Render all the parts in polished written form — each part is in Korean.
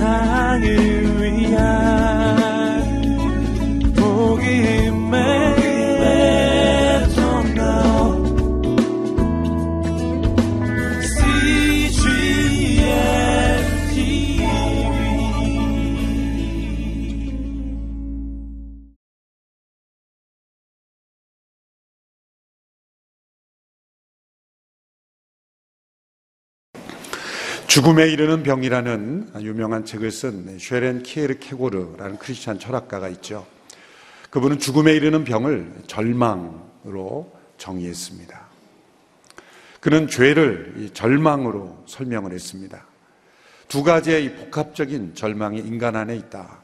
세상을 위한 복음의 전도 CGNTV. 죽음에 이르는 병이라는 유명한 책을 쓴 쉐렌 키에르케고르라는 크리스찬 철학가가 있죠. 그분은 죽음에 이르는 병을 절망으로 정의했습니다. 그는 죄를 절망으로 설명을 했습니다. 두 가지의 복합적인 절망이 인간 안에 있다.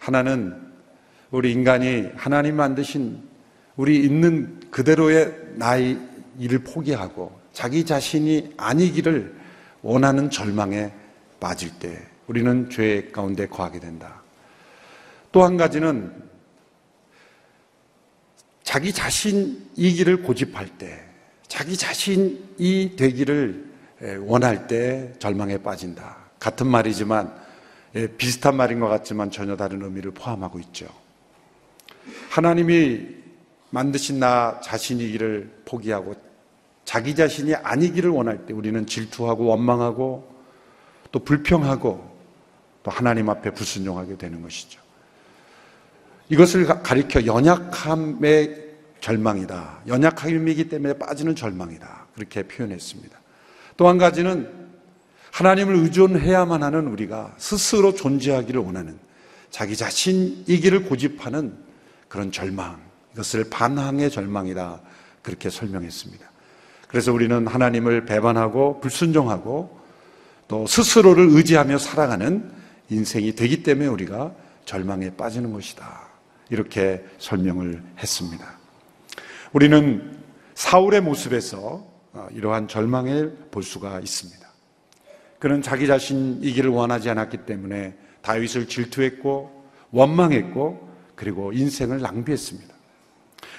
하나는 우리 인간이 하나님 만드신 우리 있는 그대로의 나의 일을 포기하고 자기 자신이 아니기를 원하는 절망에 빠질 때 우리는 죄 가운데 거하게 된다. 또 한 가지는 자기 자신이기를 고집할 때, 자기 자신이 되기를 원할 때 절망에 빠진다. 같은 말이지만 비슷한 말인 것 같지만 전혀 다른 의미를 포함하고 있죠. 하나님이 만드신 나 자신이기를 포기하고 자기 자신이 아니기를 원할 때 우리는 질투하고 원망하고 또 불평하고 또 하나님 앞에 불순종하게 되는 것이죠. 이것을 가리켜 연약함의 절망이다, 연약함이기 때문에 빠지는 절망이다, 그렇게 표현했습니다. 또 한 가지는 하나님을 의존해야만 하는 우리가 스스로 존재하기를 원하는 자기 자신이기를 고집하는 그런 절망, 이것을 반항의 절망이다, 그렇게 설명했습니다. 그래서 우리는 하나님을 배반하고 불순종하고 또 스스로를 의지하며 살아가는 인생이 되기 때문에 우리가 절망에 빠지는 것이다, 이렇게 설명을 했습니다. 우리는 사울의 모습에서 이러한 절망을 볼 수가 있습니다. 그는 자기 자신이기를 원하지 않았기 때문에 다윗을 질투했고 원망했고 그리고 인생을 낭비했습니다.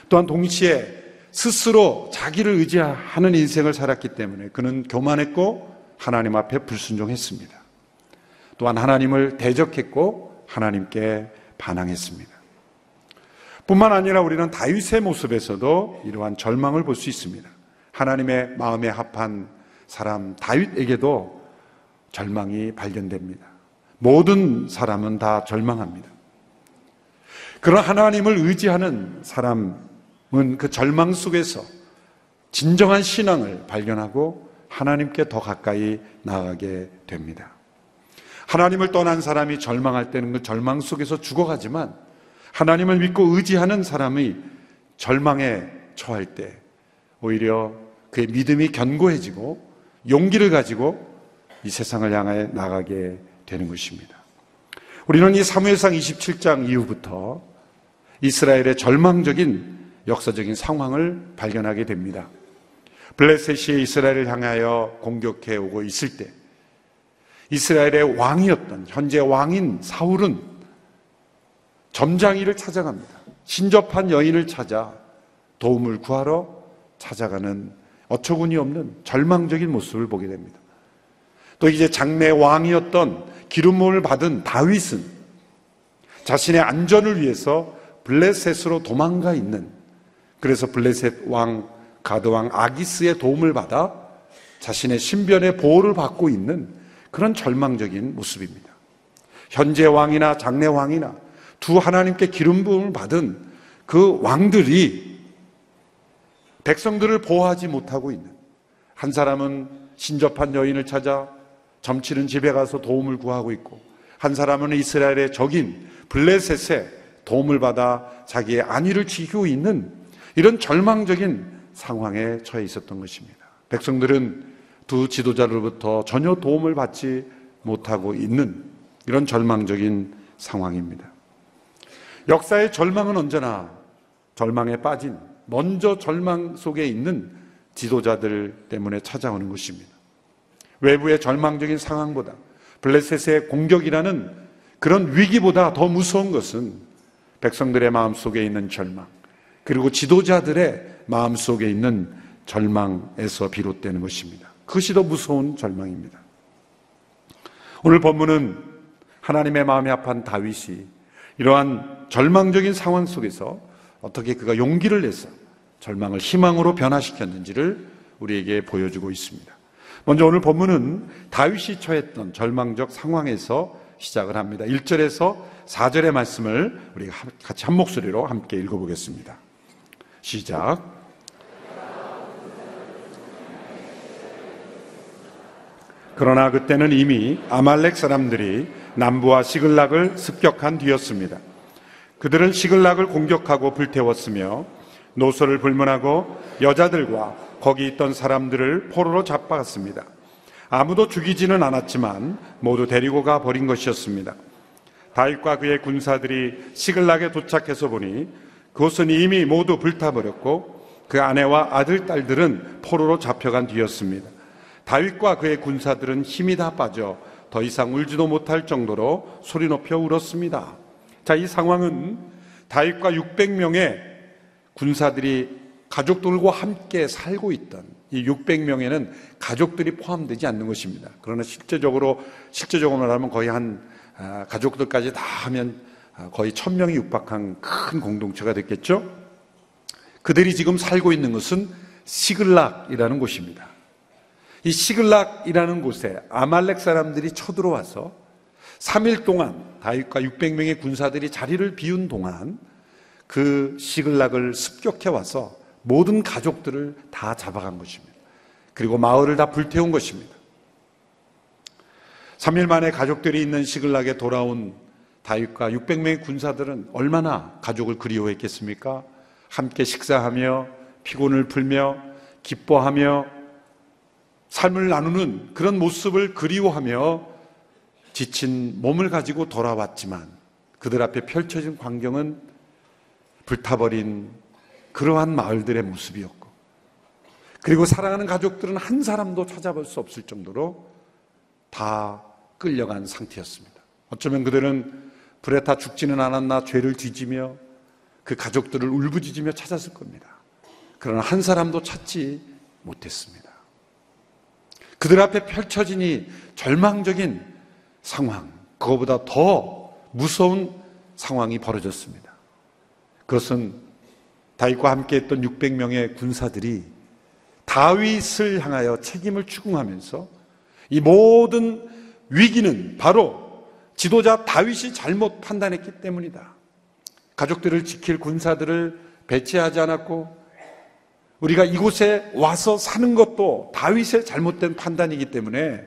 또한 동시에 스스로 자기를 의지하는 인생을 살았기 때문에 그는 교만했고 하나님 앞에 불순종했습니다. 또한 하나님을 대적했고 하나님께 반항했습니다. 뿐만 아니라 우리는 다윗의 모습에서도 이러한 절망을 볼 수 있습니다. 하나님의 마음에 합한 사람 다윗에게도 절망이 발견됩니다. 모든 사람은 다 절망합니다. 그러나 하나님을 의지하는 사람 그 절망 속에서 진정한 신앙을 발견하고 하나님께 더 가까이 나아가게 됩니다. 하나님을 떠난 사람이 절망할 때는 그 절망 속에서 죽어가지만 하나님을 믿고 의지하는 사람이 절망에 처할 때 오히려 그의 믿음이 견고해지고 용기를 가지고 이 세상을 향해 나가게 되는 것입니다. 우리는 이 사무엘상 27장 이후부터 이스라엘의 절망적인 역사적인 상황을 발견하게 됩니다. 블레셋이 이스라엘을 향하여 공격해 오고 있을 때 이스라엘의 왕이었던 현재 왕인 사울은 점장이를 찾아갑니다. 신접한 여인을 찾아 도움을 구하러 찾아가는 어처구니 없는 절망적인 모습을 보게 됩니다. 또 이제 장래 왕이었던 기름부음을 받은 다윗은 자신의 안전을 위해서 블레셋으로 도망가 있는, 그래서 블레셋 왕, 가드 왕 아기스의 도움을 받아 자신의 신변의 보호를 받고 있는 그런 절망적인 모습입니다. 현재 왕이나 장래 왕이나 두 하나님께 기름 부음을 받은 그 왕들이 백성들을 보호하지 못하고 있는, 한 사람은 신접한 여인을 찾아 점치는 집에 가서 도움을 구하고 있고 한 사람은 이스라엘의 적인 블레셋의 도움을 받아 자기의 안위를 지키고 있는 이런 절망적인 상황에 처해 있었던 것입니다. 백성들은 두 지도자로부터 전혀 도움을 받지 못하고 있는 이런 절망적인 상황입니다. 역사의 절망은 언제나 절망에 빠진, 먼저 절망 속에 있는 지도자들 때문에 찾아오는 것입니다. 외부의 절망적인 상황보다, 블레셋의 공격이라는 그런 위기보다 더 무서운 것은 백성들의 마음속에 있는 절망, 그리고 지도자들의 마음속에 있는 절망에서 비롯되는 것입니다. 그것이 더 무서운 절망입니다. 오늘 본문은 하나님의 마음이 합한 다윗이 이러한 절망적인 상황 속에서 어떻게 그가 용기를 내서 절망을 희망으로 변화시켰는지를 우리에게 보여주고 있습니다. 먼저 오늘 본문은 다윗이 처했던 절망적 상황에서 시작을 합니다. 1절에서 4절의 말씀을 우리가 같이 한 목소리로 함께 읽어보겠습니다. 시작. 그러나 그때는 이미 아말렉 사람들이 남부와 시글락을 습격한 뒤였습니다. 그들은 시글락을 공격하고 불태웠으며 노소를 불문하고 여자들과 거기 있던 사람들을 포로로 잡아갔습니다. 아무도 죽이지는 않았지만 모두 데리고 가 버린 것이었습니다. 다윗과 그의 군사들이 시글락에 도착해서 보니 그곳은 이미 모두 불타버렸고 그 아내와 아들, 딸들은 포로로 잡혀간 뒤였습니다. 다윗과 그의 군사들은 힘이 다 빠져 더 이상 울지도 못할 정도로 소리 높여 울었습니다. 자, 이 상황은 다윗과 600명의 군사들이 가족들과 함께 살고 있던 이 600명에는 가족들이 포함되지 않는 것입니다. 그러나 실제적으로 말하면 거의 한 가족들까지 다 하면 거의 1000명이 육박한 큰 공동체가 됐겠죠. 그들이 지금 살고 있는 것은 시글락이라는 곳입니다. 이 시글락이라는 곳에 아말렉 사람들이 쳐들어와서 3일 동안 다윗과 600명의 군사들이 자리를 비운 동안 그 시글락을 습격해와서 모든 가족들을 다 잡아간 것입니다. 그리고 마을을 다 불태운 것입니다. 3일 만에 가족들이 있는 시글락에 돌아온 다윗과 600명의 군사들은 얼마나 가족을 그리워했겠습니까? 함께 식사하며 피곤을 풀며 기뻐하며 삶을 나누는 그런 모습을 그리워하며 지친 몸을 가지고 돌아왔지만 그들 앞에 펼쳐진 광경은 불타버린 그러한 마을들의 모습이었고, 그리고 사랑하는 가족들은 한 사람도 찾아볼 수 없을 정도로 다 끌려간 상태였습니다. 어쩌면 그들은 불에 타 죽지는 않았나 죄를 뒤지며 그 가족들을 울부짖으며 찾았을 겁니다. 그러나 한 사람도 찾지 못했습니다. 그들 앞에 펼쳐진 이 절망적인 상황, 그거보다 더 무서운 상황이 벌어졌습니다. 그것은 다윗과 함께했던 600명의 군사들이 다윗을 향하여 책임을 추궁하면서 이 모든 위기는 바로 지도자 다윗이 잘못 판단했기 때문이다. 가족들을 지킬 군사들을 배치하지 않았고 우리가 이곳에 와서 사는 것도 다윗의 잘못된 판단이기 때문에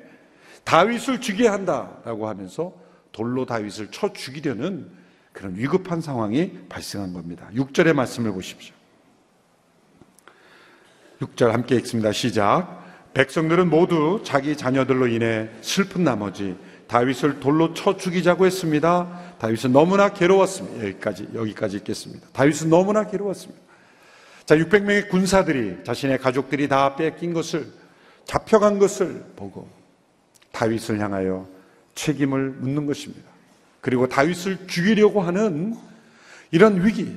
다윗을 죽여야 한다라고 하면서 돌로 다윗을 쳐 죽이려는 그런 위급한 상황이 발생한 겁니다. 6절의 말씀을 보십시오. 6절 함께 읽습니다. 시작. 백성들은 모두 자기 자녀들로 인해 슬픈 나머지 다윗을 돌로 쳐 죽이자고 했습니다. 다윗은 너무나 괴로웠습니다. 여기까지 읽겠습니다. 다윗은 너무나 괴로웠습니다. 자, 600명의 군사들이 자신의 가족들이 다 뺏긴 것을, 잡혀간 것을 보고 다윗을 향하여 책임을 묻는 것입니다. 그리고 다윗을 죽이려고 하는 이런 위기,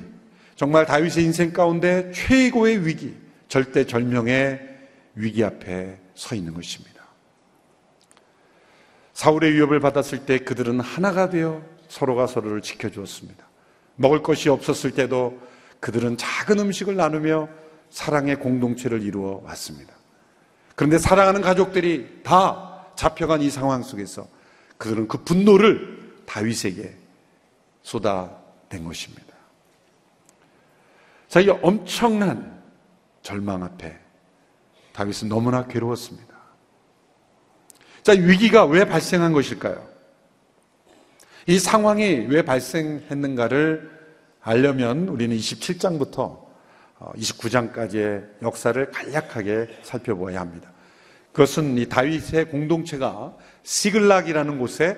정말 다윗의 인생 가운데 최고의 위기, 절대절명의 위기 앞에 서 있는 것입니다. 사울의 위협을 받았을 때 그들은 하나가 되어 서로가 서로를 지켜주었습니다. 먹을 것이 없었을 때도 그들은 작은 음식을 나누며 사랑의 공동체를 이루어 왔습니다. 그런데 사랑하는 가족들이 다 잡혀간 이 상황 속에서 그들은 그 분노를 다윗에게 쏟아낸 것입니다. 자, 이 엄청난 절망 앞에 다윗은 너무나 괴로웠습니다. 자, 위기가 왜 발생한 것일까요? 이 상황이 왜 발생했는가를 알려면 우리는 27장부터 29장까지의 역사를 간략하게 살펴보아야 합니다. 그것은 이 다윗의 공동체가 시글락이라는 곳에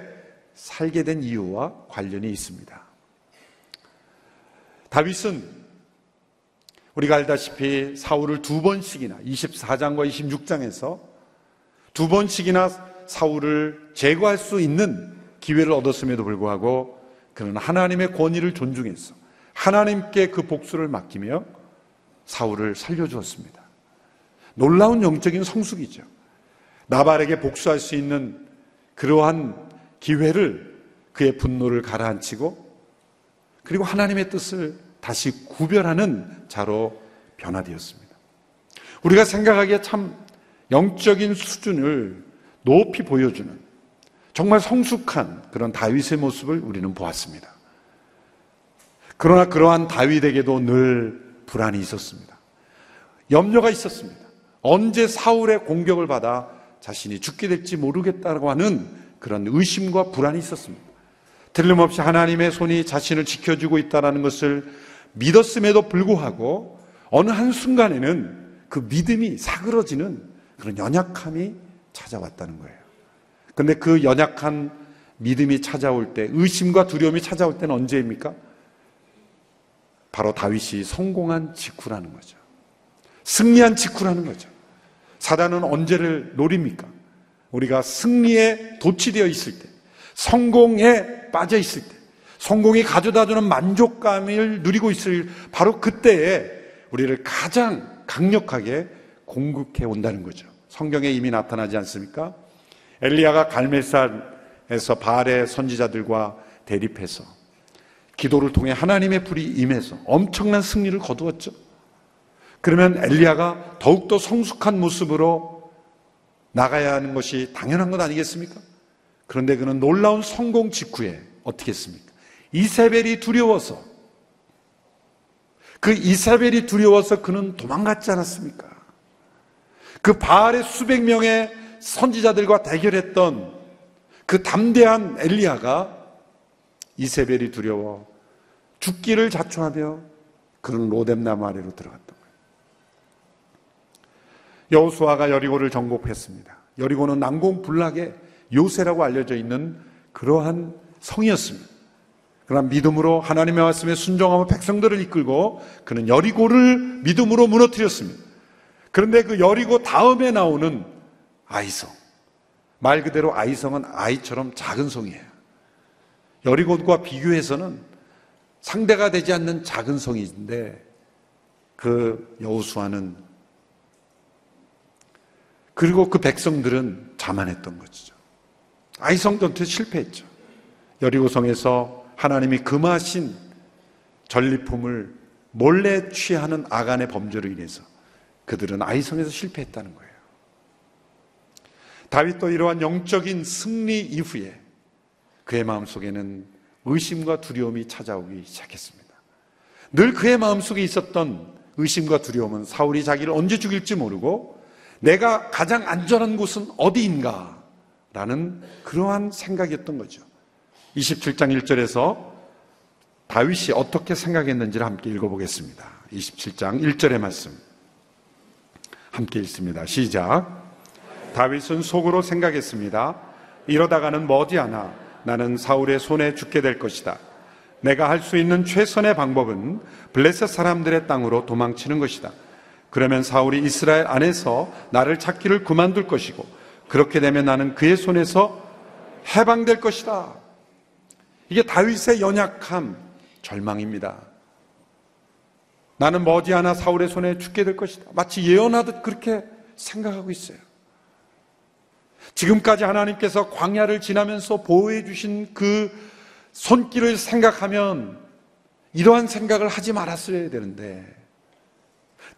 살게 된 이유와 관련이 있습니다. 다윗은 우리가 알다시피 사울을 두 번씩이나 24장과 26장에서 두 번씩이나 사울을 제거할 수 있는 기회를 얻었음에도 불구하고 그는 하나님의 권위를 존중해서 하나님께 그 복수를 맡기며 사울을 살려주었습니다. 놀라운 영적인 성숙이죠. 나발에게 복수할 수 있는 그러한 기회를 그의 분노를 가라앉히고 그리고 하나님의 뜻을 다시 구별하는 자로 변화되었습니다. 우리가 생각하기에 참 영적인 수준을 높이 보여주는 정말 성숙한 그런 다윗의 모습을 우리는 보았습니다. 그러나 그러한 다윗에게도 늘 불안이 있었습니다. 염려가 있었습니다. 언제 사울의 공격을 받아 자신이 죽게 될지 모르겠다고 하는 그런 의심과 불안이 있었습니다. 틀림없이 하나님의 손이 자신을 지켜주고 있다는 것을 믿었음에도 불구하고 어느 한순간에는 그 믿음이 사그러지는 그런 연약함이 찾아왔다는 거예요. 그런데 그 연약한 믿음이 찾아올 때, 의심과 두려움이 찾아올 때는 언제입니까? 바로 다윗이 성공한 직후라는 거죠. 승리한 직후라는 거죠. 사단은 언제를 노립니까? 우리가 승리에 도취되어 있을 때, 성공에 빠져 있을 때, 성공이 가져다주는 만족감을 누리고 있을 바로 그때에 우리를 가장 강력하게 공격해 온다는 거죠. 성경에 이미 나타나지 않습니까? 엘리야가 갈멜산에서 바알의 선지자들과 대립해서 기도를 통해 하나님의 불이 임해서 엄청난 승리를 거두었죠. 그러면 엘리야가 더욱더 성숙한 모습으로 나가야 하는 것이 당연한 것 아니겠습니까? 그런데 그는 놀라운 성공 직후에 어떻게 했습니까? 이세벨이 두려워서 그는 도망갔지 않았습니까? 그 바알의 수백 명의 선지자들과 대결했던 그 담대한 엘리야가 이세벨이 두려워 죽기를 자초하며 그는 로뎀나무 아래로 들어갔던 거예요. 여호수아가 여리고를 정복했습니다. 여리고는 난공불락의 요새라고 알려져 있는 그러한 성이었습니다. 그러나 믿음으로 하나님의 말씀에 순종하며 백성들을 이끌고 그는 여리고를 믿음으로 무너뜨렸습니다. 그런데 그 여리고 다음에 나오는 아이성, 말 그대로 아이성은 아이처럼 작은 성이에요. 여리고과 비교해서는 상대가 되지 않는 작은 성인데 그 여호수아는, 그리고 그 백성들은 자만했던 것이죠. 아이성 전투에 실패했죠. 여리고성에서 하나님이 금하신 전리품을 몰래 취하는 아간의 범죄로 인해서 그들은 아이성에서 실패했다는 거예요. 다윗도 이러한 영적인 승리 이후에 그의 마음속에는 의심과 두려움이 찾아오기 시작했습니다. 늘 그의 마음속에 있었던 의심과 두려움은 사울이 자기를 언제 죽일지 모르고 내가 가장 안전한 곳은 어디인가 라는 그러한 생각이었던 거죠. 27장 1절에서 다윗이 어떻게 생각했는지를 함께 읽어보겠습니다. 27장 1절의 말씀 함께 읽습니다. 시작. 다윗은 속으로 생각했습니다. 이러다가는 머지않아 나는 사울의 손에 죽게 될 것이다. 내가 할 수 있는 최선의 방법은 블레셋 사람들의 땅으로 도망치는 것이다. 그러면 사울이 이스라엘 안에서 나를 찾기를 그만둘 것이고 그렇게 되면 나는 그의 손에서 해방될 것이다. 이게 다윗의 연약함, 절망입니다. 나는 머지않아 사울의 손에 죽게 될 것이다. 마치 예언하듯 그렇게 생각하고 있어요. 지금까지 하나님께서 광야를 지나면서 보호해 주신 그 손길을 생각하면 이러한 생각을 하지 말았어야 되는데,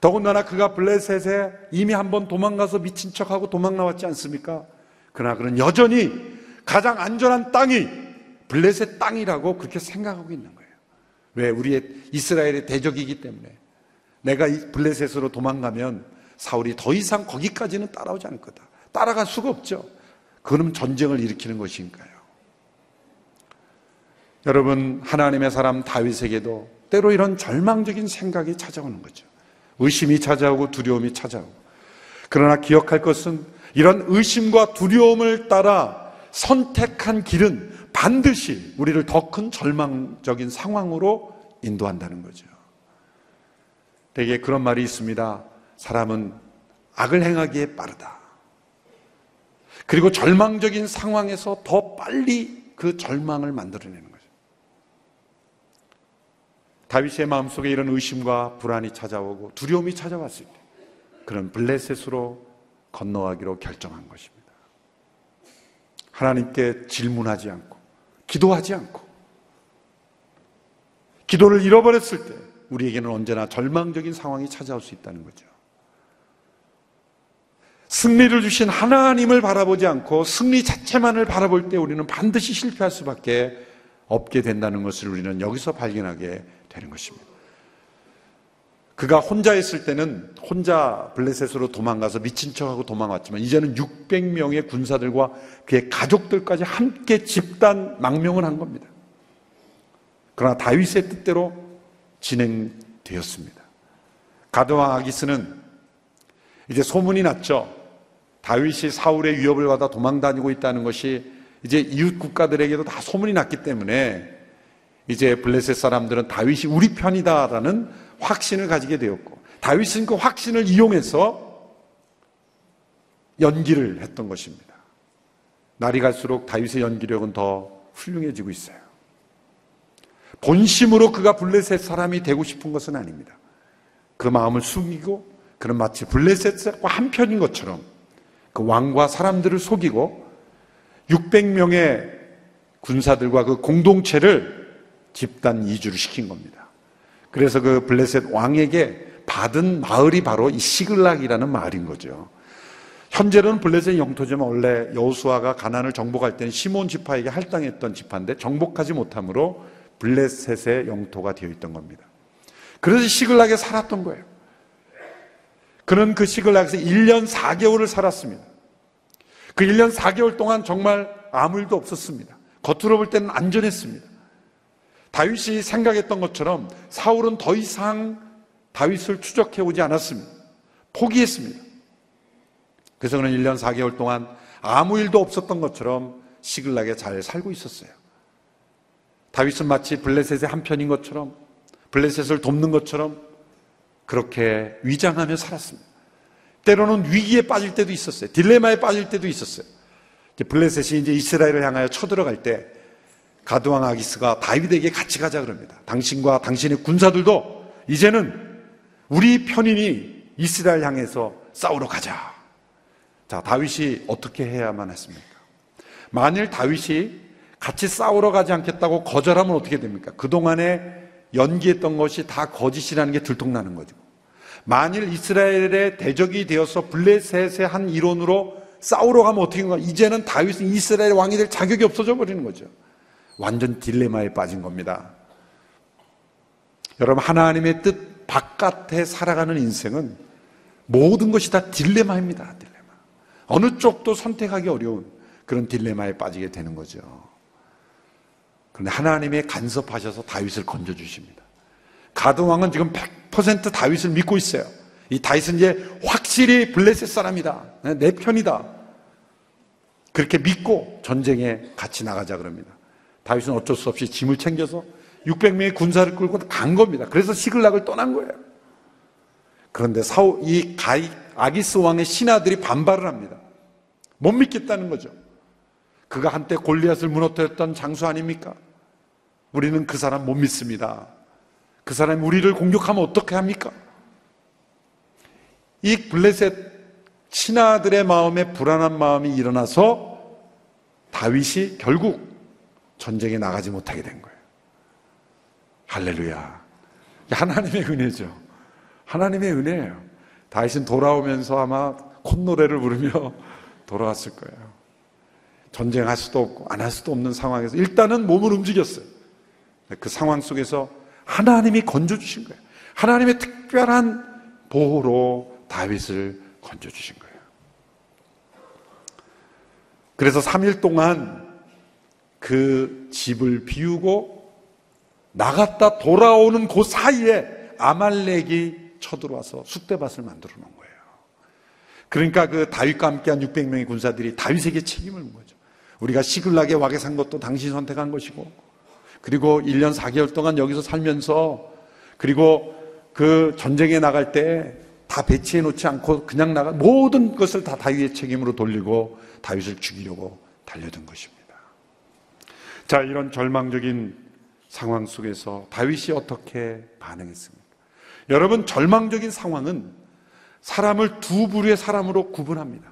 더군다나 그가 블레셋에 이미 한번 도망가서 미친 척하고 도망 나왔지 않습니까? 그러나 그는 여전히 가장 안전한 땅이 블레셋 땅이라고 그렇게 생각하고 있는 거예요. 왜? 우리의 이스라엘의 대적이기 때문에 내가 블레셋으로 도망가면 사울이 더 이상 거기까지는 따라오지 않을 거다. 따라갈 수가 없죠. 그럼 전쟁을 일으키는 것인가요? 여러분, 하나님의 사람 다윗에게도 때로 이런 절망적인 생각이 찾아오는 거죠. 의심이 찾아오고 두려움이 찾아오고. 그러나 기억할 것은 이런 의심과 두려움을 따라 선택한 길은 반드시 우리를 더 큰 절망적인 상황으로 인도한다는 거죠. 되게 그런 말이 있습니다. 사람은 악을 행하기에 빠르다. 그리고 절망적인 상황에서 더 빨리 그 절망을 만들어내는 거죠. 다윗의 마음속에 이런 의심과 불안이 찾아오고 두려움이 찾아왔을 때 그는 블레셋으로 건너가기로 결정한 것입니다. 하나님께 질문하지 않고 기도하지 않고 기도를 잃어버렸을 때 우리에게는 언제나 절망적인 상황이 찾아올 수 있다는 거죠. 승리를 주신 하나님을 바라보지 않고 승리 자체만을 바라볼 때 우리는 반드시 실패할 수밖에 없게 된다는 것을 우리는 여기서 발견하게 되는 것입니다. 그가 혼자 있을 때는 혼자 블레셋으로 도망가서 미친 척하고 도망왔지만 이제는 600명의 군사들과 그의 가족들까지 함께 집단 망명을 한 겁니다. 그러나 다윗의 뜻대로 진행되었습니다. 가드왕 아기스는 이제 소문이 났죠. 다윗이 사울의 위협을 받아 도망다니고 있다는 것이 이제 이웃 국가들에게도 다 소문이 났기 때문에 이제 블레셋 사람들은 다윗이 우리 편이다라는 확신을 가지게 되었고, 다윗은 그 확신을 이용해서 연기를 했던 것입니다. 날이 갈수록 다윗의 연기력은 더 훌륭해지고 있어요. 본심으로 그가 블레셋 사람이 되고 싶은 것은 아닙니다. 그 마음을 숨기고 그는 마치 블레셋과 한편인 것처럼 그 왕과 사람들을 속이고 600명의 군사들과 그 공동체를 집단 이주를 시킨 겁니다. 그래서 그 블레셋 왕에게 받은 마을이 바로 이 시글락이라는 마을인 거죠. 현재로는 블레셋 영토지만 원래 여호수아가 가나안을 정복할 때는 시몬 지파에게 할당했던 지파인데 정복하지 못함으로 블레셋의 영토가 되어 있던 겁니다. 그래서 시글락에 살았던 거예요. 그는 그 시글락에서 1년 4개월을 살았습니다. 그 1년 4개월 동안 정말 아무 일도 없었습니다. 겉으로 볼 때는 안전했습니다. 다윗이 생각했던 것처럼 사울은 더 이상 다윗을 추적해오지 않았습니다. 포기했습니다. 그래서 그는 1년 4개월 동안 아무 일도 없었던 것처럼 시글락에 잘 살고 있었어요. 다윗은 마치 블레셋의 한편인 것처럼, 블레셋을 돕는 것처럼 그렇게 위장하며 살았습니다. 때로는 위기에 빠질 때도 있었어요. 딜레마에 빠질 때도 있었어요. 블레셋이 이제 이스라엘을 향하여 쳐들어갈 때 가드왕 아기스가 다윗에게 같이 가자 그럽니다. 당신과 당신의 군사들도 이제는 우리 편인이 이스라엘 향해서 싸우러 가자. 자, 다윗이 어떻게 해야만 했습니까? 만일 다윗이 같이 싸우러 가지 않겠다고 거절하면 어떻게 됩니까? 그동안에 연기했던 것이 다 거짓이라는 게 들통나는 거죠. 만일 이스라엘의 대적이 되어서 블레셋의 한 일원으로 싸우러 가면 어떻게 되는 거야? 이제는 다윗은 이스라엘 왕이 될 자격이 없어져 버리는 거죠. 완전 딜레마에 빠진 겁니다. 여러분, 하나님의 뜻 바깥에 살아가는 인생은 모든 것이 다 딜레마입니다. 딜레마. 어느 쪽도 선택하기 어려운 그런 딜레마에 빠지게 되는 거죠. 그런데 하나님의 간섭하셔서 다윗을 건져주십니다. 가드왕은 지금 100% 다윗을 믿고 있어요. 이 다윗은 이제 확실히 블레셋 사람이다, 내 편이다, 그렇게 믿고 전쟁에 같이 나가자 그럽니다. 다윗은 어쩔 수 없이 짐을 챙겨서 600명의 군사를 끌고 간 겁니다. 그래서 시글락을 떠난 거예요. 그런데 이 아기스 왕의 신하들이 반발을 합니다. 못 믿겠다는 거죠. 그가 한때 골리앗을 무너뜨렸던 장수 아닙니까? 우리는 그 사람 못 믿습니다. 그 사람이 우리를 공격하면 어떻게 합니까? 이 블레셋 신하들의 마음에 불안한 마음이 일어나서 다윗이 결국 전쟁에 나가지 못하게 된 거예요. 할렐루야. 하나님의 은혜죠. 하나님의 은혜예요. 다윗은 돌아오면서 아마 콧노래를 부르며 돌아왔을 거예요. 전쟁할 수도 없고 안 할 수도 없는 상황에서 일단은 몸을 움직였어요. 그 상황 속에서 하나님이 건져주신 거예요. 하나님의 특별한 보호로 다윗을 건져주신 거예요. 그래서 3일 동안 그 집을 비우고 나갔다 돌아오는 그 사이에 아말렉이 쳐들어와서 쑥대밭을 만들어 놓은 거예요. 그러니까 그 다윗과 함께한 600명의 군사들이 다윗에게 책임을 묻은 거죠. 우리가 시글락에 와게 산 것도 당신이 선택한 것이고, 그리고 1년 4개월 동안 여기서 살면서, 그리고 그 전쟁에 나갈 때 다 배치해 놓지 않고 그냥 나가, 모든 것을 다 다윗의 책임으로 돌리고 다윗을 죽이려고 달려든 것입니다. 자, 이런 절망적인 상황 속에서 다윗이 어떻게 반응했습니까? 여러분, 절망적인 상황은 사람을 두 부류의 사람으로 구분합니다.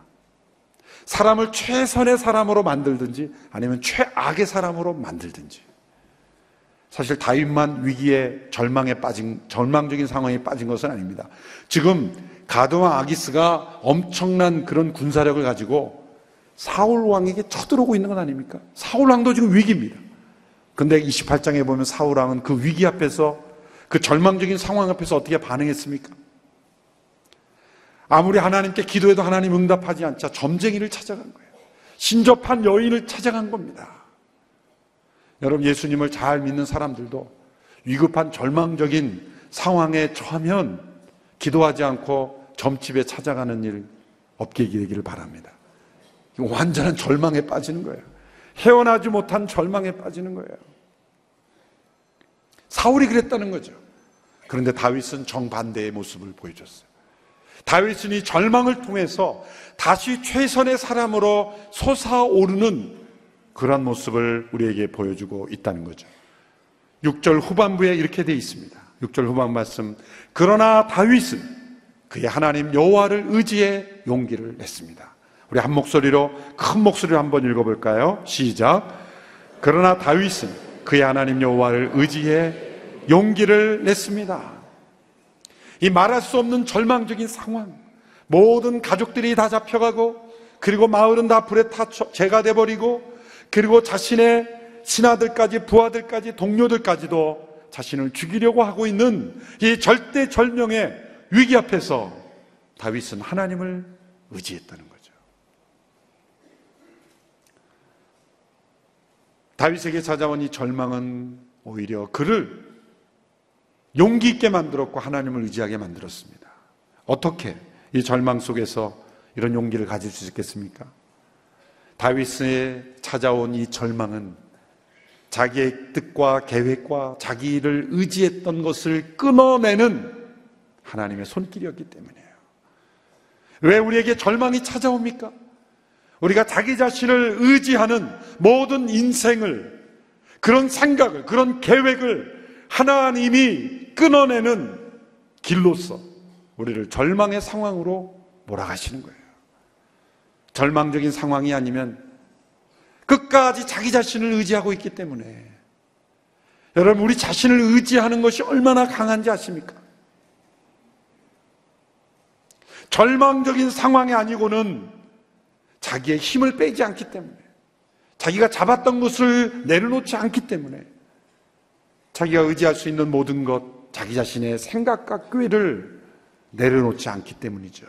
사람을 최선의 사람으로 만들든지 아니면 최악의 사람으로 만들든지. 사실 다윗만 위기에 절망적인 상황에 빠진 것은 아닙니다. 지금 가드와 아기스가 엄청난 그런 군사력을 가지고 사울 왕에게 쳐들어오고 있는 건 아닙니까? 사울 왕도 지금 위기입니다. 근데 28장에 보면 사울 왕은 그 위기 앞에서, 그 절망적인 상황 앞에서 어떻게 반응했습니까? 아무리 하나님께 기도해도 하나님 응답하지 않자 점쟁이를 찾아간 거예요. 신접한 여인을 찾아간 겁니다. 여러분, 예수님을 잘 믿는 사람들도 위급한 절망적인 상황에 처하면 기도하지 않고 점집에 찾아가는 일 없게 되기를 바랍니다. 완전한 절망에 빠지는 거예요. 헤어나지 못한 절망에 빠지는 거예요. 사울이 그랬다는 거죠. 그런데 다윗은 정반대의 모습을 보여줬어요. 다윗은 이 절망을 통해서 다시 최선의 사람으로 솟아오르는 그런 모습을 우리에게 보여주고 있다는 거죠. 6절 후반부에 이렇게 되어 있습니다. 6절 후반 말씀, 그러나 다윗은 그의 하나님 여호와를 의지해 용기를 냈습니다. 우리 한 목소리로, 큰 목소리로 한번 읽어볼까요? 시작. 그러나 다윗은 그의 하나님 여호와를 의지해 용기를 냈습니다. 이 말할 수 없는 절망적인 상황, 모든 가족들이 다 잡혀가고, 그리고 마을은 다 불에 타 재가 돼버리고, 그리고 자신의 신하들까지, 부하들까지, 동료들까지도 자신을 죽이려고 하고 있는 이 절대절명의 위기 앞에서 다윗은 하나님을 의지했다는 거죠. 다윗에게 찾아온 이 절망은 오히려 그를 용기 있게 만들었고 하나님을 의지하게 만들었습니다. 어떻게 이 절망 속에서 이런 용기를 가질 수 있겠습니까? 다윗에 찾아온 이 절망은 자기의 뜻과 계획과 자기를 의지했던 것을 끊어내는 하나님의 손길이었기 때문이에요. 왜 우리에게 절망이 찾아옵니까? 우리가 자기 자신을 의지하는 모든 인생을, 그런 생각을, 그런 계획을 하나님이 끊어내는 길로서 우리를 절망의 상황으로 몰아가시는 거예요. 절망적인 상황이 아니면 끝까지 자기 자신을 의지하고 있기 때문에. 여러분, 우리 자신을 의지하는 것이 얼마나 강한지 아십니까? 절망적인 상황이 아니고는 자기의 힘을 빼지 않기 때문에, 자기가 잡았던 것을 내려놓지 않기 때문에, 자기가 의지할 수 있는 모든 것, 자기 자신의 생각과 꾀를 내려놓지 않기 때문이죠.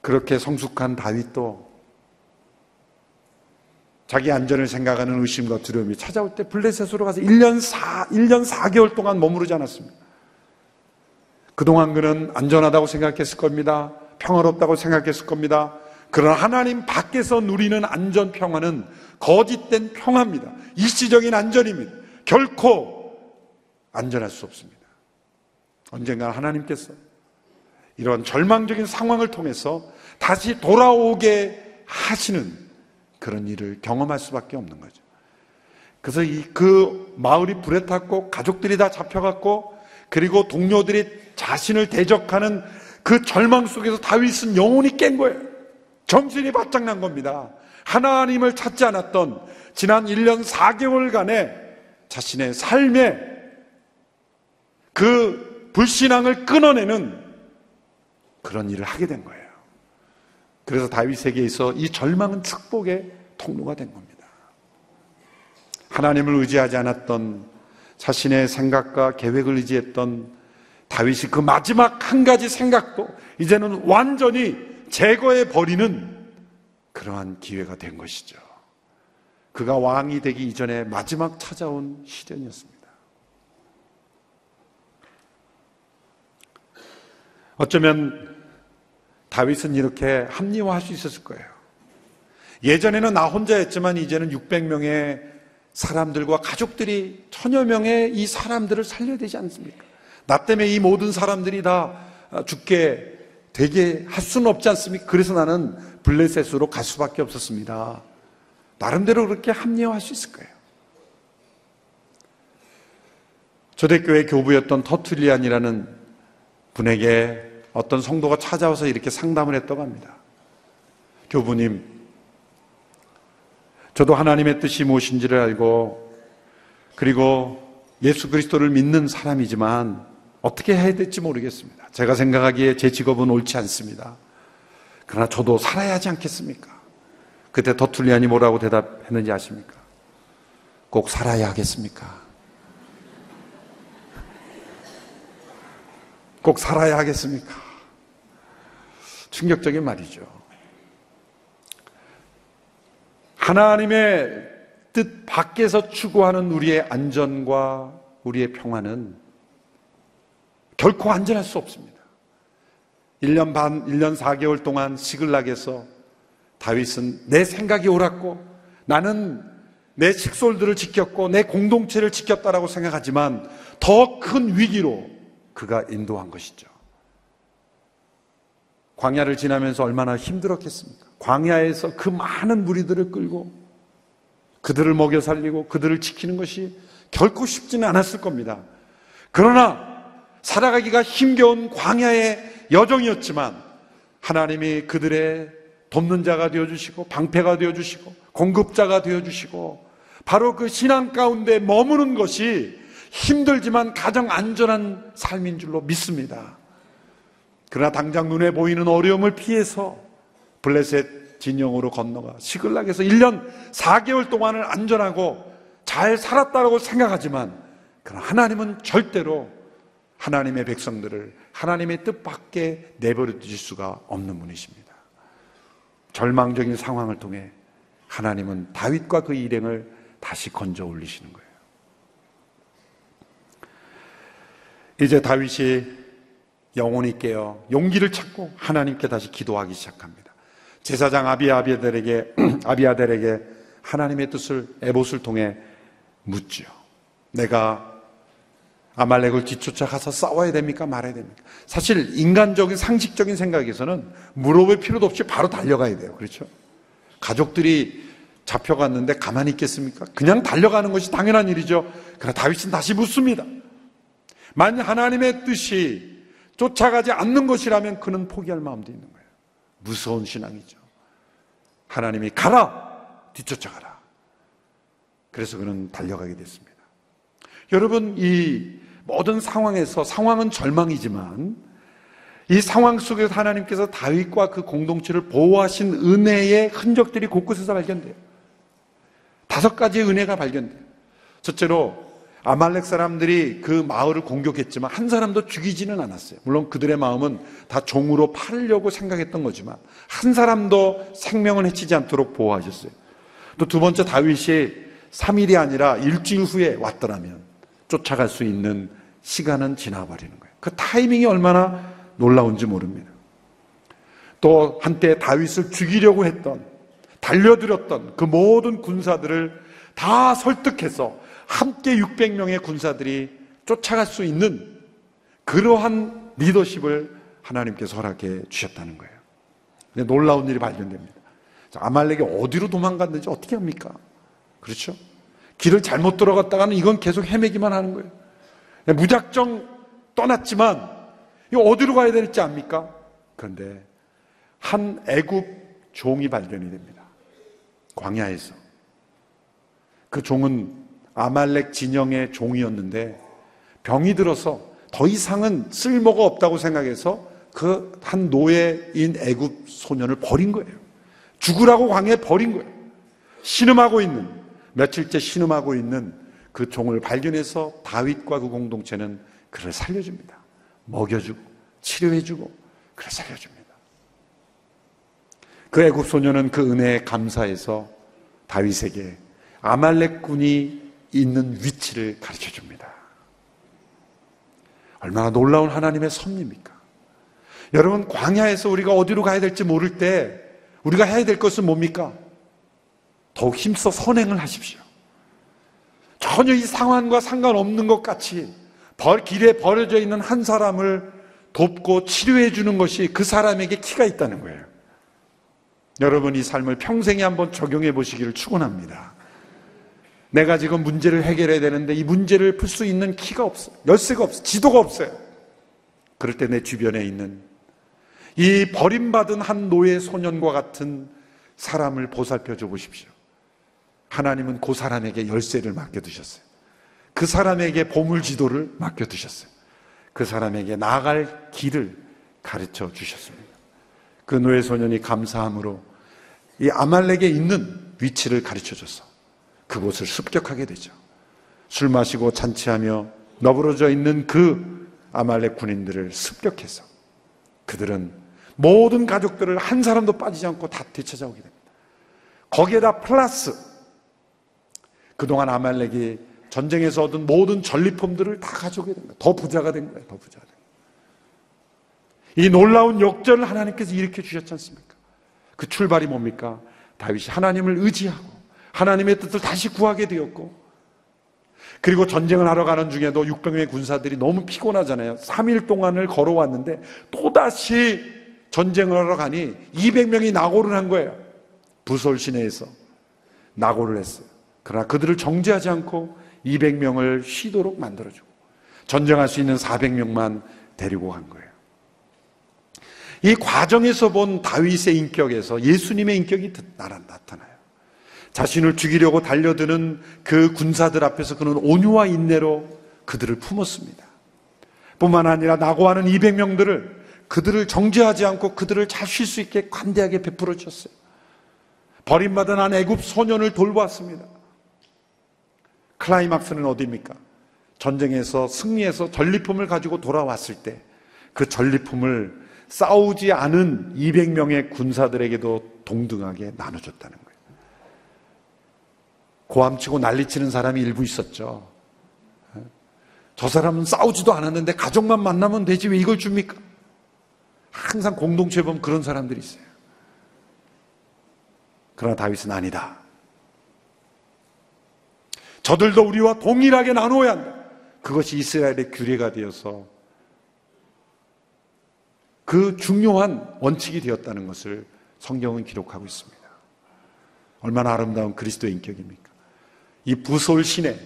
그렇게 성숙한 다윗도 자기 안전을 생각하는 의심과 두려움이 찾아올 때 블레셋으로 가서 1년 4개월 동안 머무르지 않았습니다. 그동안 그는 안전하다고 생각했을 겁니다. 평화롭다고 생각했을 겁니다. 그러나 하나님 밖에서 누리는 안전 평화는 거짓된 평화입니다. 일시적인 안전입니다. 결코 안전할 수 없습니다. 언젠가 하나님께서 이런 절망적인 상황을 통해서 다시 돌아오게 하시는 그런 일을 경험할 수밖에 없는 거죠. 그래서 그 마을이 불에 탔고, 가족들이 다 잡혀갔고, 그리고 동료들이 자신을 대적하는 그 절망 속에서 다윗은 영혼이 깬 거예요. 정신이 바짝 난 겁니다. 하나님을 찾지 않았던 지난 1년 4개월간의 자신의 삶의 그 불신앙을 끊어내는 그런 일을 하게 된 거예요. 그래서 다윗에게 있어 이 절망은 축복의 통로가 된 겁니다. 하나님을 의지하지 않았던, 자신의 생각과 계획을 의지했던 다윗이 그 마지막 한 가지 생각도 이제는 완전히 제거해버리는 그러한 기회가 된 것이죠. 그가 왕이 되기 이전에 마지막 찾아온 시련이었습니다. 어쩌면 다윗은 이렇게 합리화할 수 있었을 거예요. 예전에는 나 혼자 했지만 이제는 600명의 사람들과 가족들이 1000여 명의 이 사람들을 살려야 되지 않습니까? 나 때문에 이 모든 사람들이 다 죽게 되게 할 수는 없지 않습니까? 그래서 나는 블레셋으로 갈 수밖에 없었습니다. 나름대로 그렇게 합리화할 수 있을 거예요. 초대교회 교부였던 터툴리안이라는 분에게 어떤 성도가 찾아와서 이렇게 상담을 했다고 합니다. 교부님, 저도 하나님의 뜻이 무엇인지를 알고 그리고 예수 그리스도를 믿는 사람이지만 어떻게 해야 될지 모르겠습니다. 제가 생각하기에 제 직업은 옳지 않습니다. 그러나 저도 살아야 하지 않겠습니까? 그때 더툴리안이 뭐라고 대답했는지 아십니까? 꼭 살아야 하겠습니까? 꼭 살아야 하겠습니까? 충격적인 말이죠. 하나님의 뜻 밖에서 추구하는 우리의 안전과 우리의 평화는 결코 안전할 수 없습니다. 1년 반, 1년 4개월 동안 시글락에서 다윗은 내 생각이 옳았고 나는 내 식솔들을 지켰고 내 공동체를 지켰다라고 생각하지만 더 큰 위기로 그가 인도한 것이죠. 광야를 지나면서 얼마나 힘들었겠습니까? 광야에서 그 많은 무리들을 끌고 그들을 먹여 살리고 그들을 지키는 것이 결코 쉽지는 않았을 겁니다. 그러나 살아가기가 힘겨운 광야의 여정이었지만 하나님이 그들의 돕는 자가 되어주시고 방패가 되어주시고 공급자가 되어주시고 바로 그 신앙 가운데 머무는 것이 힘들지만 가장 안전한 삶인 줄로 믿습니다. 그러나 당장 눈에 보이는 어려움을 피해서 블레셋 진영으로 건너가 시글락에서 1년 4개월 동안을 안전하고 잘 살았다고 생각하지만 그러나 하나님은 절대로 하나님의 백성들을 하나님의 뜻밖에 내버려 두실 수가 없는 분이십니다. 절망적인 상황을 통해 하나님은 다윗과 그 일행을 다시 건져 올리시는 거예요. 이제 다윗이 영혼이 깨어 용기를 찾고 하나님께 다시 기도하기 시작합니다. 제사장 아비아델에게 하나님의 뜻을 에봇을 통해 묻죠. 내가 아말렉을 뒤쫓아 가서 싸워야 됩니까? 말아야 됩니까? 사실 인간적인 상식적인 생각에서는 물어볼 필요도 없이 바로 달려가야 돼요. 그렇죠? 가족들이 잡혀갔는데 가만히 있겠습니까? 그냥 달려가는 것이 당연한 일이죠. 그러나 다윗은 다시 묻습니다. 만약 하나님의 뜻이 쫓아가지 않는 것이라면 그는 포기할 마음도 있는 거예요. 무서운 신앙이죠. 하나님이 가라! 뒤쫓아가라. 그래서 그는 달려가게 됐습니다. 여러분, 이 모든 상황에서 상황은 절망이지만 이 상황 속에서 하나님께서 다윗과 그 공동체를 보호하신 은혜의 흔적들이 곳곳에서 발견돼요. 5가지의 은혜가 발견돼요. 첫째로 아말렉 사람들이 그 마을을 공격했지만 한 사람도 죽이지는 않았어요. 물론 그들의 마음은 다 종으로 팔려고 생각했던 거지만 한 사람도 생명을 해치지 않도록 보호하셨어요. 또 두 번째, 다윗이 3일이 아니라 일주일 후에 왔더라면 쫓아갈 수 있는 시간은 지나버리는 거예요. 그 타이밍이 얼마나 놀라운지 모릅니다. 또 한때 다윗을 죽이려고 했던, 달려들었던 그 모든 군사들을 다 설득해서 함께 600명의 군사들이 쫓아갈 수 있는 그러한 리더십을 하나님께서 허락해 주셨다는 거예요. 근데 놀라운 일이 발견됩니다. 아말렉이 어디로 도망갔는지 어떻게 합니까? 그렇죠? 길을 잘못 들어갔다가는 이건 계속 헤매기만 하는 거예요. 무작정 떠났지만 이거 어디로 가야 될지 압니까? 그런데 한 애굽 종이 발견이 됩니다. 광야에서. 그 종은 아말렉 진영의 종이었는데 병이 들어서 더 이상은 쓸모가 없다고 생각해서 그 한 노예인 애굽 소년을 버린 거예요. 죽으라고 광야에 버린 거예요. 신음하고 있는, 며칠째 신음하고 있는 그 종을 발견해서 다윗과 그 공동체는 그를 살려줍니다. 먹여주고 치료해주고 그를 살려줍니다. 그 애굽 소년은 그 은혜에 감사해서 다윗에게 아말렉 군이 있는 위치를 가르쳐줍니다. 얼마나 놀라운 하나님의 섭리입니까? 여러분, 광야에서 우리가 어디로 가야 될지 모를 때 우리가 해야 될 것은 뭡니까? 더욱 힘써 선행을 하십시오. 전혀 이 상황과 상관없는 것 같이 길에 버려져 있는 한 사람을 돕고 치료해 주는 것이 그 사람에게 키가 있다는 거예요. 여러분, 이 삶을 평생에 한번 적용해 보시기를 축원합니다. 내가 지금 문제를 해결해야 되는데 이 문제를 풀 수 있는 키가 없어요. 열쇠가 없어요. 지도가 없어요. 그럴 때 내 주변에 있는 이 버림받은 한 노예 소년과 같은 사람을 보살펴줘 보십시오. 하나님은 그 사람에게 열쇠를 맡겨두셨어요. 그 사람에게 보물지도를 맡겨두셨어요. 그 사람에게 나아갈 길을 가르쳐 주셨습니다. 그 노예소년이 감사함으로 이 아말렉에 있는 위치를 가르쳐줘서 그곳을 습격하게 되죠. 술 마시고 잔치하며 너부러져 있는 그 아말렉 군인들을 습격해서 그들은 모든 가족들을 한 사람도 빠지지 않고 다 되찾아오게 됩니다. 거기에다 플러스 그동안 아말렉이 전쟁에서 얻은 모든 전리품들을 다 가져오게 됩니다. 더 부자가 된 거예요. 이 놀라운 역전을 하나님께서 일으켜 주셨지 않습니까? 그 출발이 뭡니까? 다윗이 하나님을 의지하고 하나님의 뜻을 다시 구하게 되었고, 그리고 전쟁을 하러 가는 중에도 육병의 군사들이 너무 피곤하잖아요. 3일 동안을 걸어왔는데 또다시 전쟁을 하러 가니 200명이 낙오를 한 거예요. 부솔 시내에서 낙오를 했어요. 그러나 그들을 정죄하지 않고 200명을 쉬도록 만들어주고 전쟁할 수 있는 400명만 데리고 간 거예요. 이 과정에서 본 다윗의 인격에서 예수님의 인격이 나타나요. 자신을 죽이려고 달려드는 그 군사들 앞에서 그는 온유와 인내로 그들을 품었습니다. 뿐만 아니라 낙오하는 200명들을 그들을 정죄하지 않고 그들을 잘 쉴 수 있게 관대하게 베풀어 주셨어요. 버림받은 한 애굽 소년을 돌보았습니다. 클라이막스는 어디입니까? 전쟁에서 승리해서 전리품을 가지고 돌아왔을 때 그 전리품을 싸우지 않은 200명의 군사들에게도 동등하게 나눠줬다는 거예요. 고함치고 난리치는 사람이 일부 있었죠. 저 사람은 싸우지도 않았는데 가족만 만나면 되지 왜 이걸 줍니까? 항상 공동체에 보면 그런 사람들이 있어요. 그러나 다윗은 아니다. 저들도 우리와 동일하게 나누어야 한다. 그것이 이스라엘의 규례가 되어서 그 중요한 원칙이 되었다는 것을 성경은 기록하고 있습니다. 얼마나 아름다운 그리스도의 인격입니까? 이 부솔 시내,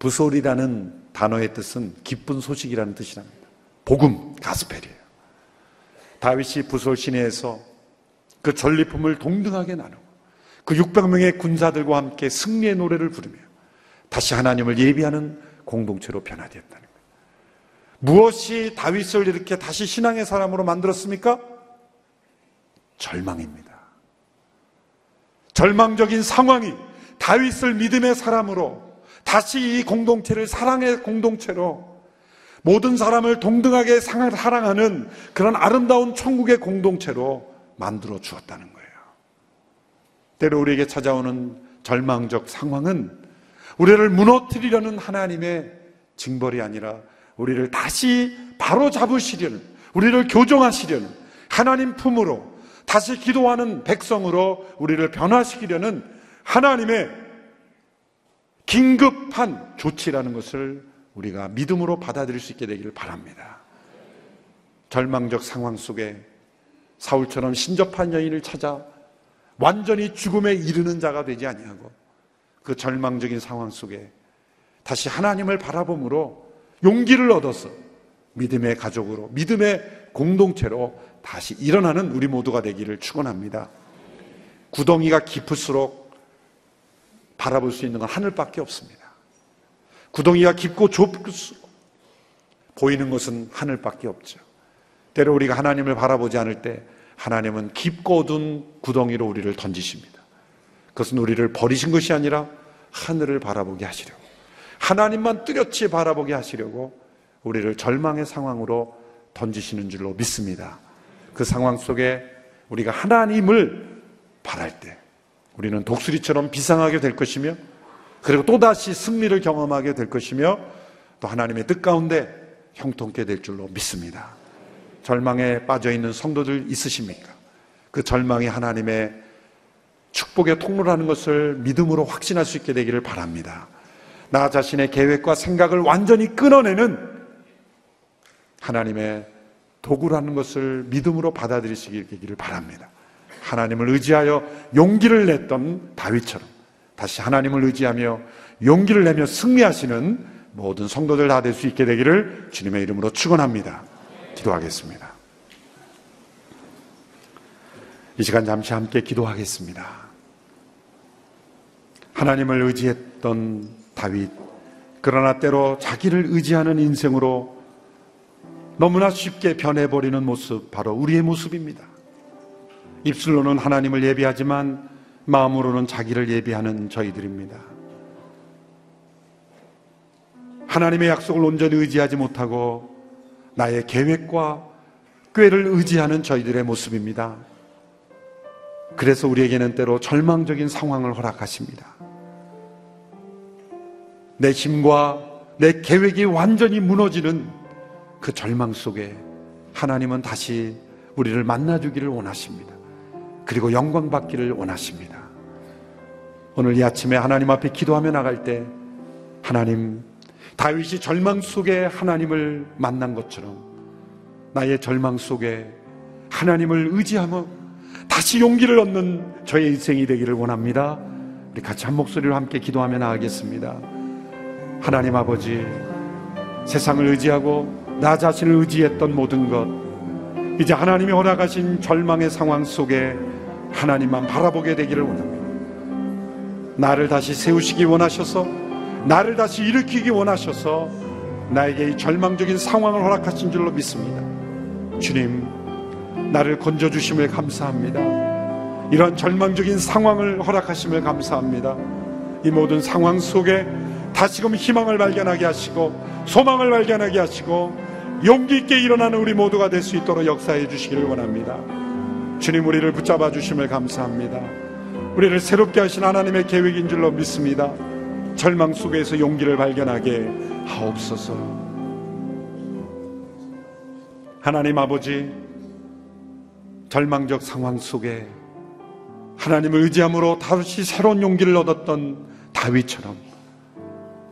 부솔이라는 단어의 뜻은 기쁜 소식이라는 뜻이랍니다. 복음, 가스펠이에요. 다윗이 부솔 시내에서 그 전리품을 동등하게 나누고 그 600명의 군사들과 함께 승리의 노래를 부르며 다시 하나님을 예비하는 공동체로 변화되었다는 거예요. 무엇이 다윗을 이렇게 다시 신앙의 사람으로 만들었습니까? 절망입니다. 절망적인 상황이 다윗을 믿음의 사람으로, 다시 이 공동체를 사랑의 공동체로, 모든 사람을 동등하게 사랑하는 그런 아름다운 천국의 공동체로 만들어 주었다는 거예요. 때로 우리에게 찾아오는 절망적 상황은 우리를 무너뜨리려는 하나님의 징벌이 아니라 우리를 다시 바로잡으시려는, 우리를 교정하시려는 하나님 품으로, 다시 기도하는 백성으로 우리를 변화시키려는 하나님의 긴급한 조치라는 것을 우리가 믿음으로 받아들일 수 있게 되기를 바랍니다. 절망적 상황 속에 사울처럼 신접한 여인을 찾아 완전히 죽음에 이르는 자가 되지 아니하고, 그 절망적인 상황 속에 다시 하나님을 바라봄으로 용기를 얻어서 믿음의 가족으로, 믿음의 공동체로 다시 일어나는 우리 모두가 되기를 축원합니다. 구덩이가 깊을수록 바라볼 수 있는 건 하늘밖에 없습니다. 구덩이가 깊고 좁을수록 보이는 것은 하늘밖에 없죠. 때로 우리가 하나님을 바라보지 않을 때 하나님은 깊고 어두운 구덩이로 우리를 던지십니다. 그것은 우리를 버리신 것이 아니라 하늘을 바라보게 하시려고, 하나님만 뚜렷이 바라보게 하시려고 우리를 절망의 상황으로 던지시는 줄로 믿습니다. 그 상황 속에 우리가 하나님을 바랄 때 우리는 독수리처럼 비상하게 될 것이며, 그리고 또다시 승리를 경험하게 될 것이며, 또 하나님의 뜻 가운데 형통케 될 줄로 믿습니다. 절망에 빠져있는 성도들 있으십니까? 그 절망이 하나님의 축복의 통로라는 것을 믿음으로 확신할 수 있게 되기를 바랍니다. 나 자신의 계획과 생각을 완전히 끊어내는 하나님의 도구라는 것을 믿음으로 받아들이시기를 바랍니다. 하나님을 의지하여 용기를 냈던 다윗처럼 다시 하나님을 의지하며 용기를 내며 승리하시는 모든 성도들 다 될 수 있게 되기를 주님의 이름으로 축원합니다. 기도하겠습니다. 이 시간 잠시 함께 기도하겠습니다. 하나님을 의지했던 다윗, 그러나 때로 자기를 의지하는 인생으로 너무나 쉽게 변해버리는 모습, 바로 우리의 모습입니다. 입술로는 하나님을 예배하지만 마음으로는 자기를 예배하는 저희들입니다. 하나님의 약속을 온전히 의지하지 못하고 나의 계획과 꾀를 의지하는 저희들의 모습입니다. 그래서 우리에게는 때로 절망적인 상황을 허락하십니다. 내 힘과 내 계획이 완전히 무너지는 그 절망 속에 하나님은 다시 우리를 만나주기를 원하십니다. 그리고 영광받기를 원하십니다. 오늘 이 아침에 하나님 앞에 기도하며 나갈 때, 하나님, 다윗이 절망 속에 하나님을 만난 것처럼 나의 절망 속에 하나님을 의지하며 다시 용기를 얻는 저의 인생이 되기를 원합니다. 우리 같이 한 목소리로 함께 기도하며 나가겠습니다. 하나님 아버지, 세상을 의지하고 나 자신을 의지했던 모든 것, 이제 하나님이 허락하신 절망의 상황 속에 하나님만 바라보게 되기를 원합니다. 나를 다시 세우시기 원하셔서, 나를 다시 일으키기 원하셔서 나에게 이 절망적인 상황을 허락하신 줄로 믿습니다. 주님, 나를 건져주심을 감사합니다. 이런 절망적인 상황을 허락하심을 감사합니다. 이 모든 상황 속에 다시금 희망을 발견하게 하시고 소망을 발견하게 하시고 용기 있게 일어나는 우리 모두가 될 수 있도록 역사해 주시기를 원합니다. 주님, 우리를 붙잡아 주심을 감사합니다. 우리를 새롭게 하신 하나님의 계획인 줄로 믿습니다. 절망 속에서 용기를 발견하게 하옵소서. 하나님 아버지, 절망적 상황 속에 하나님을 의지함으로 다시 새로운 용기를 얻었던 다윗처럼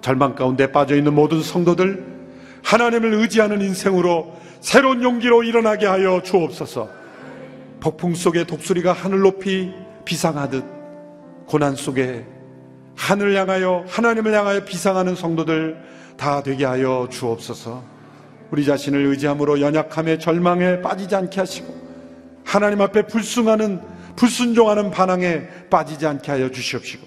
절망 가운데 빠져있는 모든 성도들, 하나님을 의지하는 인생으로 새로운 용기로 일어나게 하여 주옵소서. 폭풍 속에 독수리가 하늘 높이 비상하듯 고난 속에 하늘을 향하여, 하나님을 향하여 비상하는 성도들 다 되게 하여 주옵소서. 우리 자신을 의지함으로 연약함에 절망에 빠지지 않게 하시고 하나님 앞에 불순종하는 반항에 빠지지 않게 하여 주시옵시고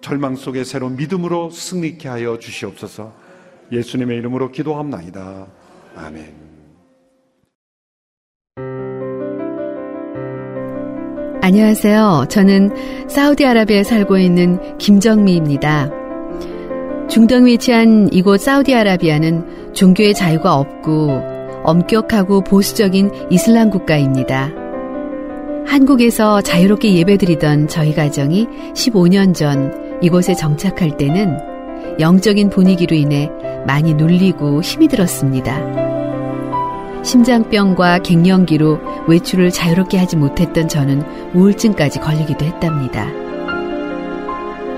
절망 속에 새로운 믿음으로 승리케 하여 주시옵소서. 예수님의 이름으로 기도합나이다. 아멘. 안녕하세요. 저는 사우디아라비아에 살고 있는 김정미입니다. 중동 위치한 이곳 사우디아라비아는 종교의 자유가 없고 엄격하고 보수적인 이슬람 국가입니다. 한국에서 자유롭게 예배드리던 저희 가정이 15년 전 이곳에 정착할 때는 영적인 분위기로 인해 많이 눌리고 힘이 들었습니다. 심장병과 갱년기로 외출을 자유롭게 하지 못했던 저는 우울증까지 걸리기도 했답니다.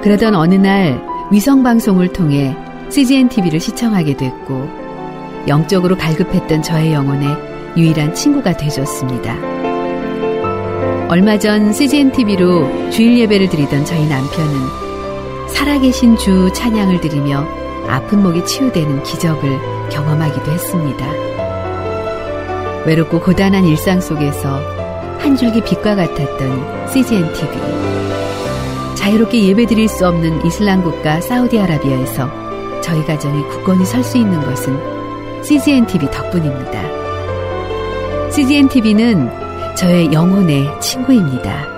그러던 어느 날 위성방송을 통해 CGNTV를 시청하게 됐고 영적으로 갈급했던 저의 영혼의 유일한 친구가 되어줬습니다. 얼마 전 CGNTV로 주일 예배를 드리던 저희 남편은 살아계신 주 찬양을 드리며 아픈 목이 치유되는 기적을 경험하기도 했습니다. 외롭고 고단한 일상 속에서 한 줄기 빛과 같았던 CGNTV. 자유롭게 예배드릴 수 없는 이슬람 국가 사우디아라비아에서 저희 가정이 굳건히 설 수 있는 것은 CGNTV 덕분입니다. CGNTV는 저의 영혼의 친구입니다.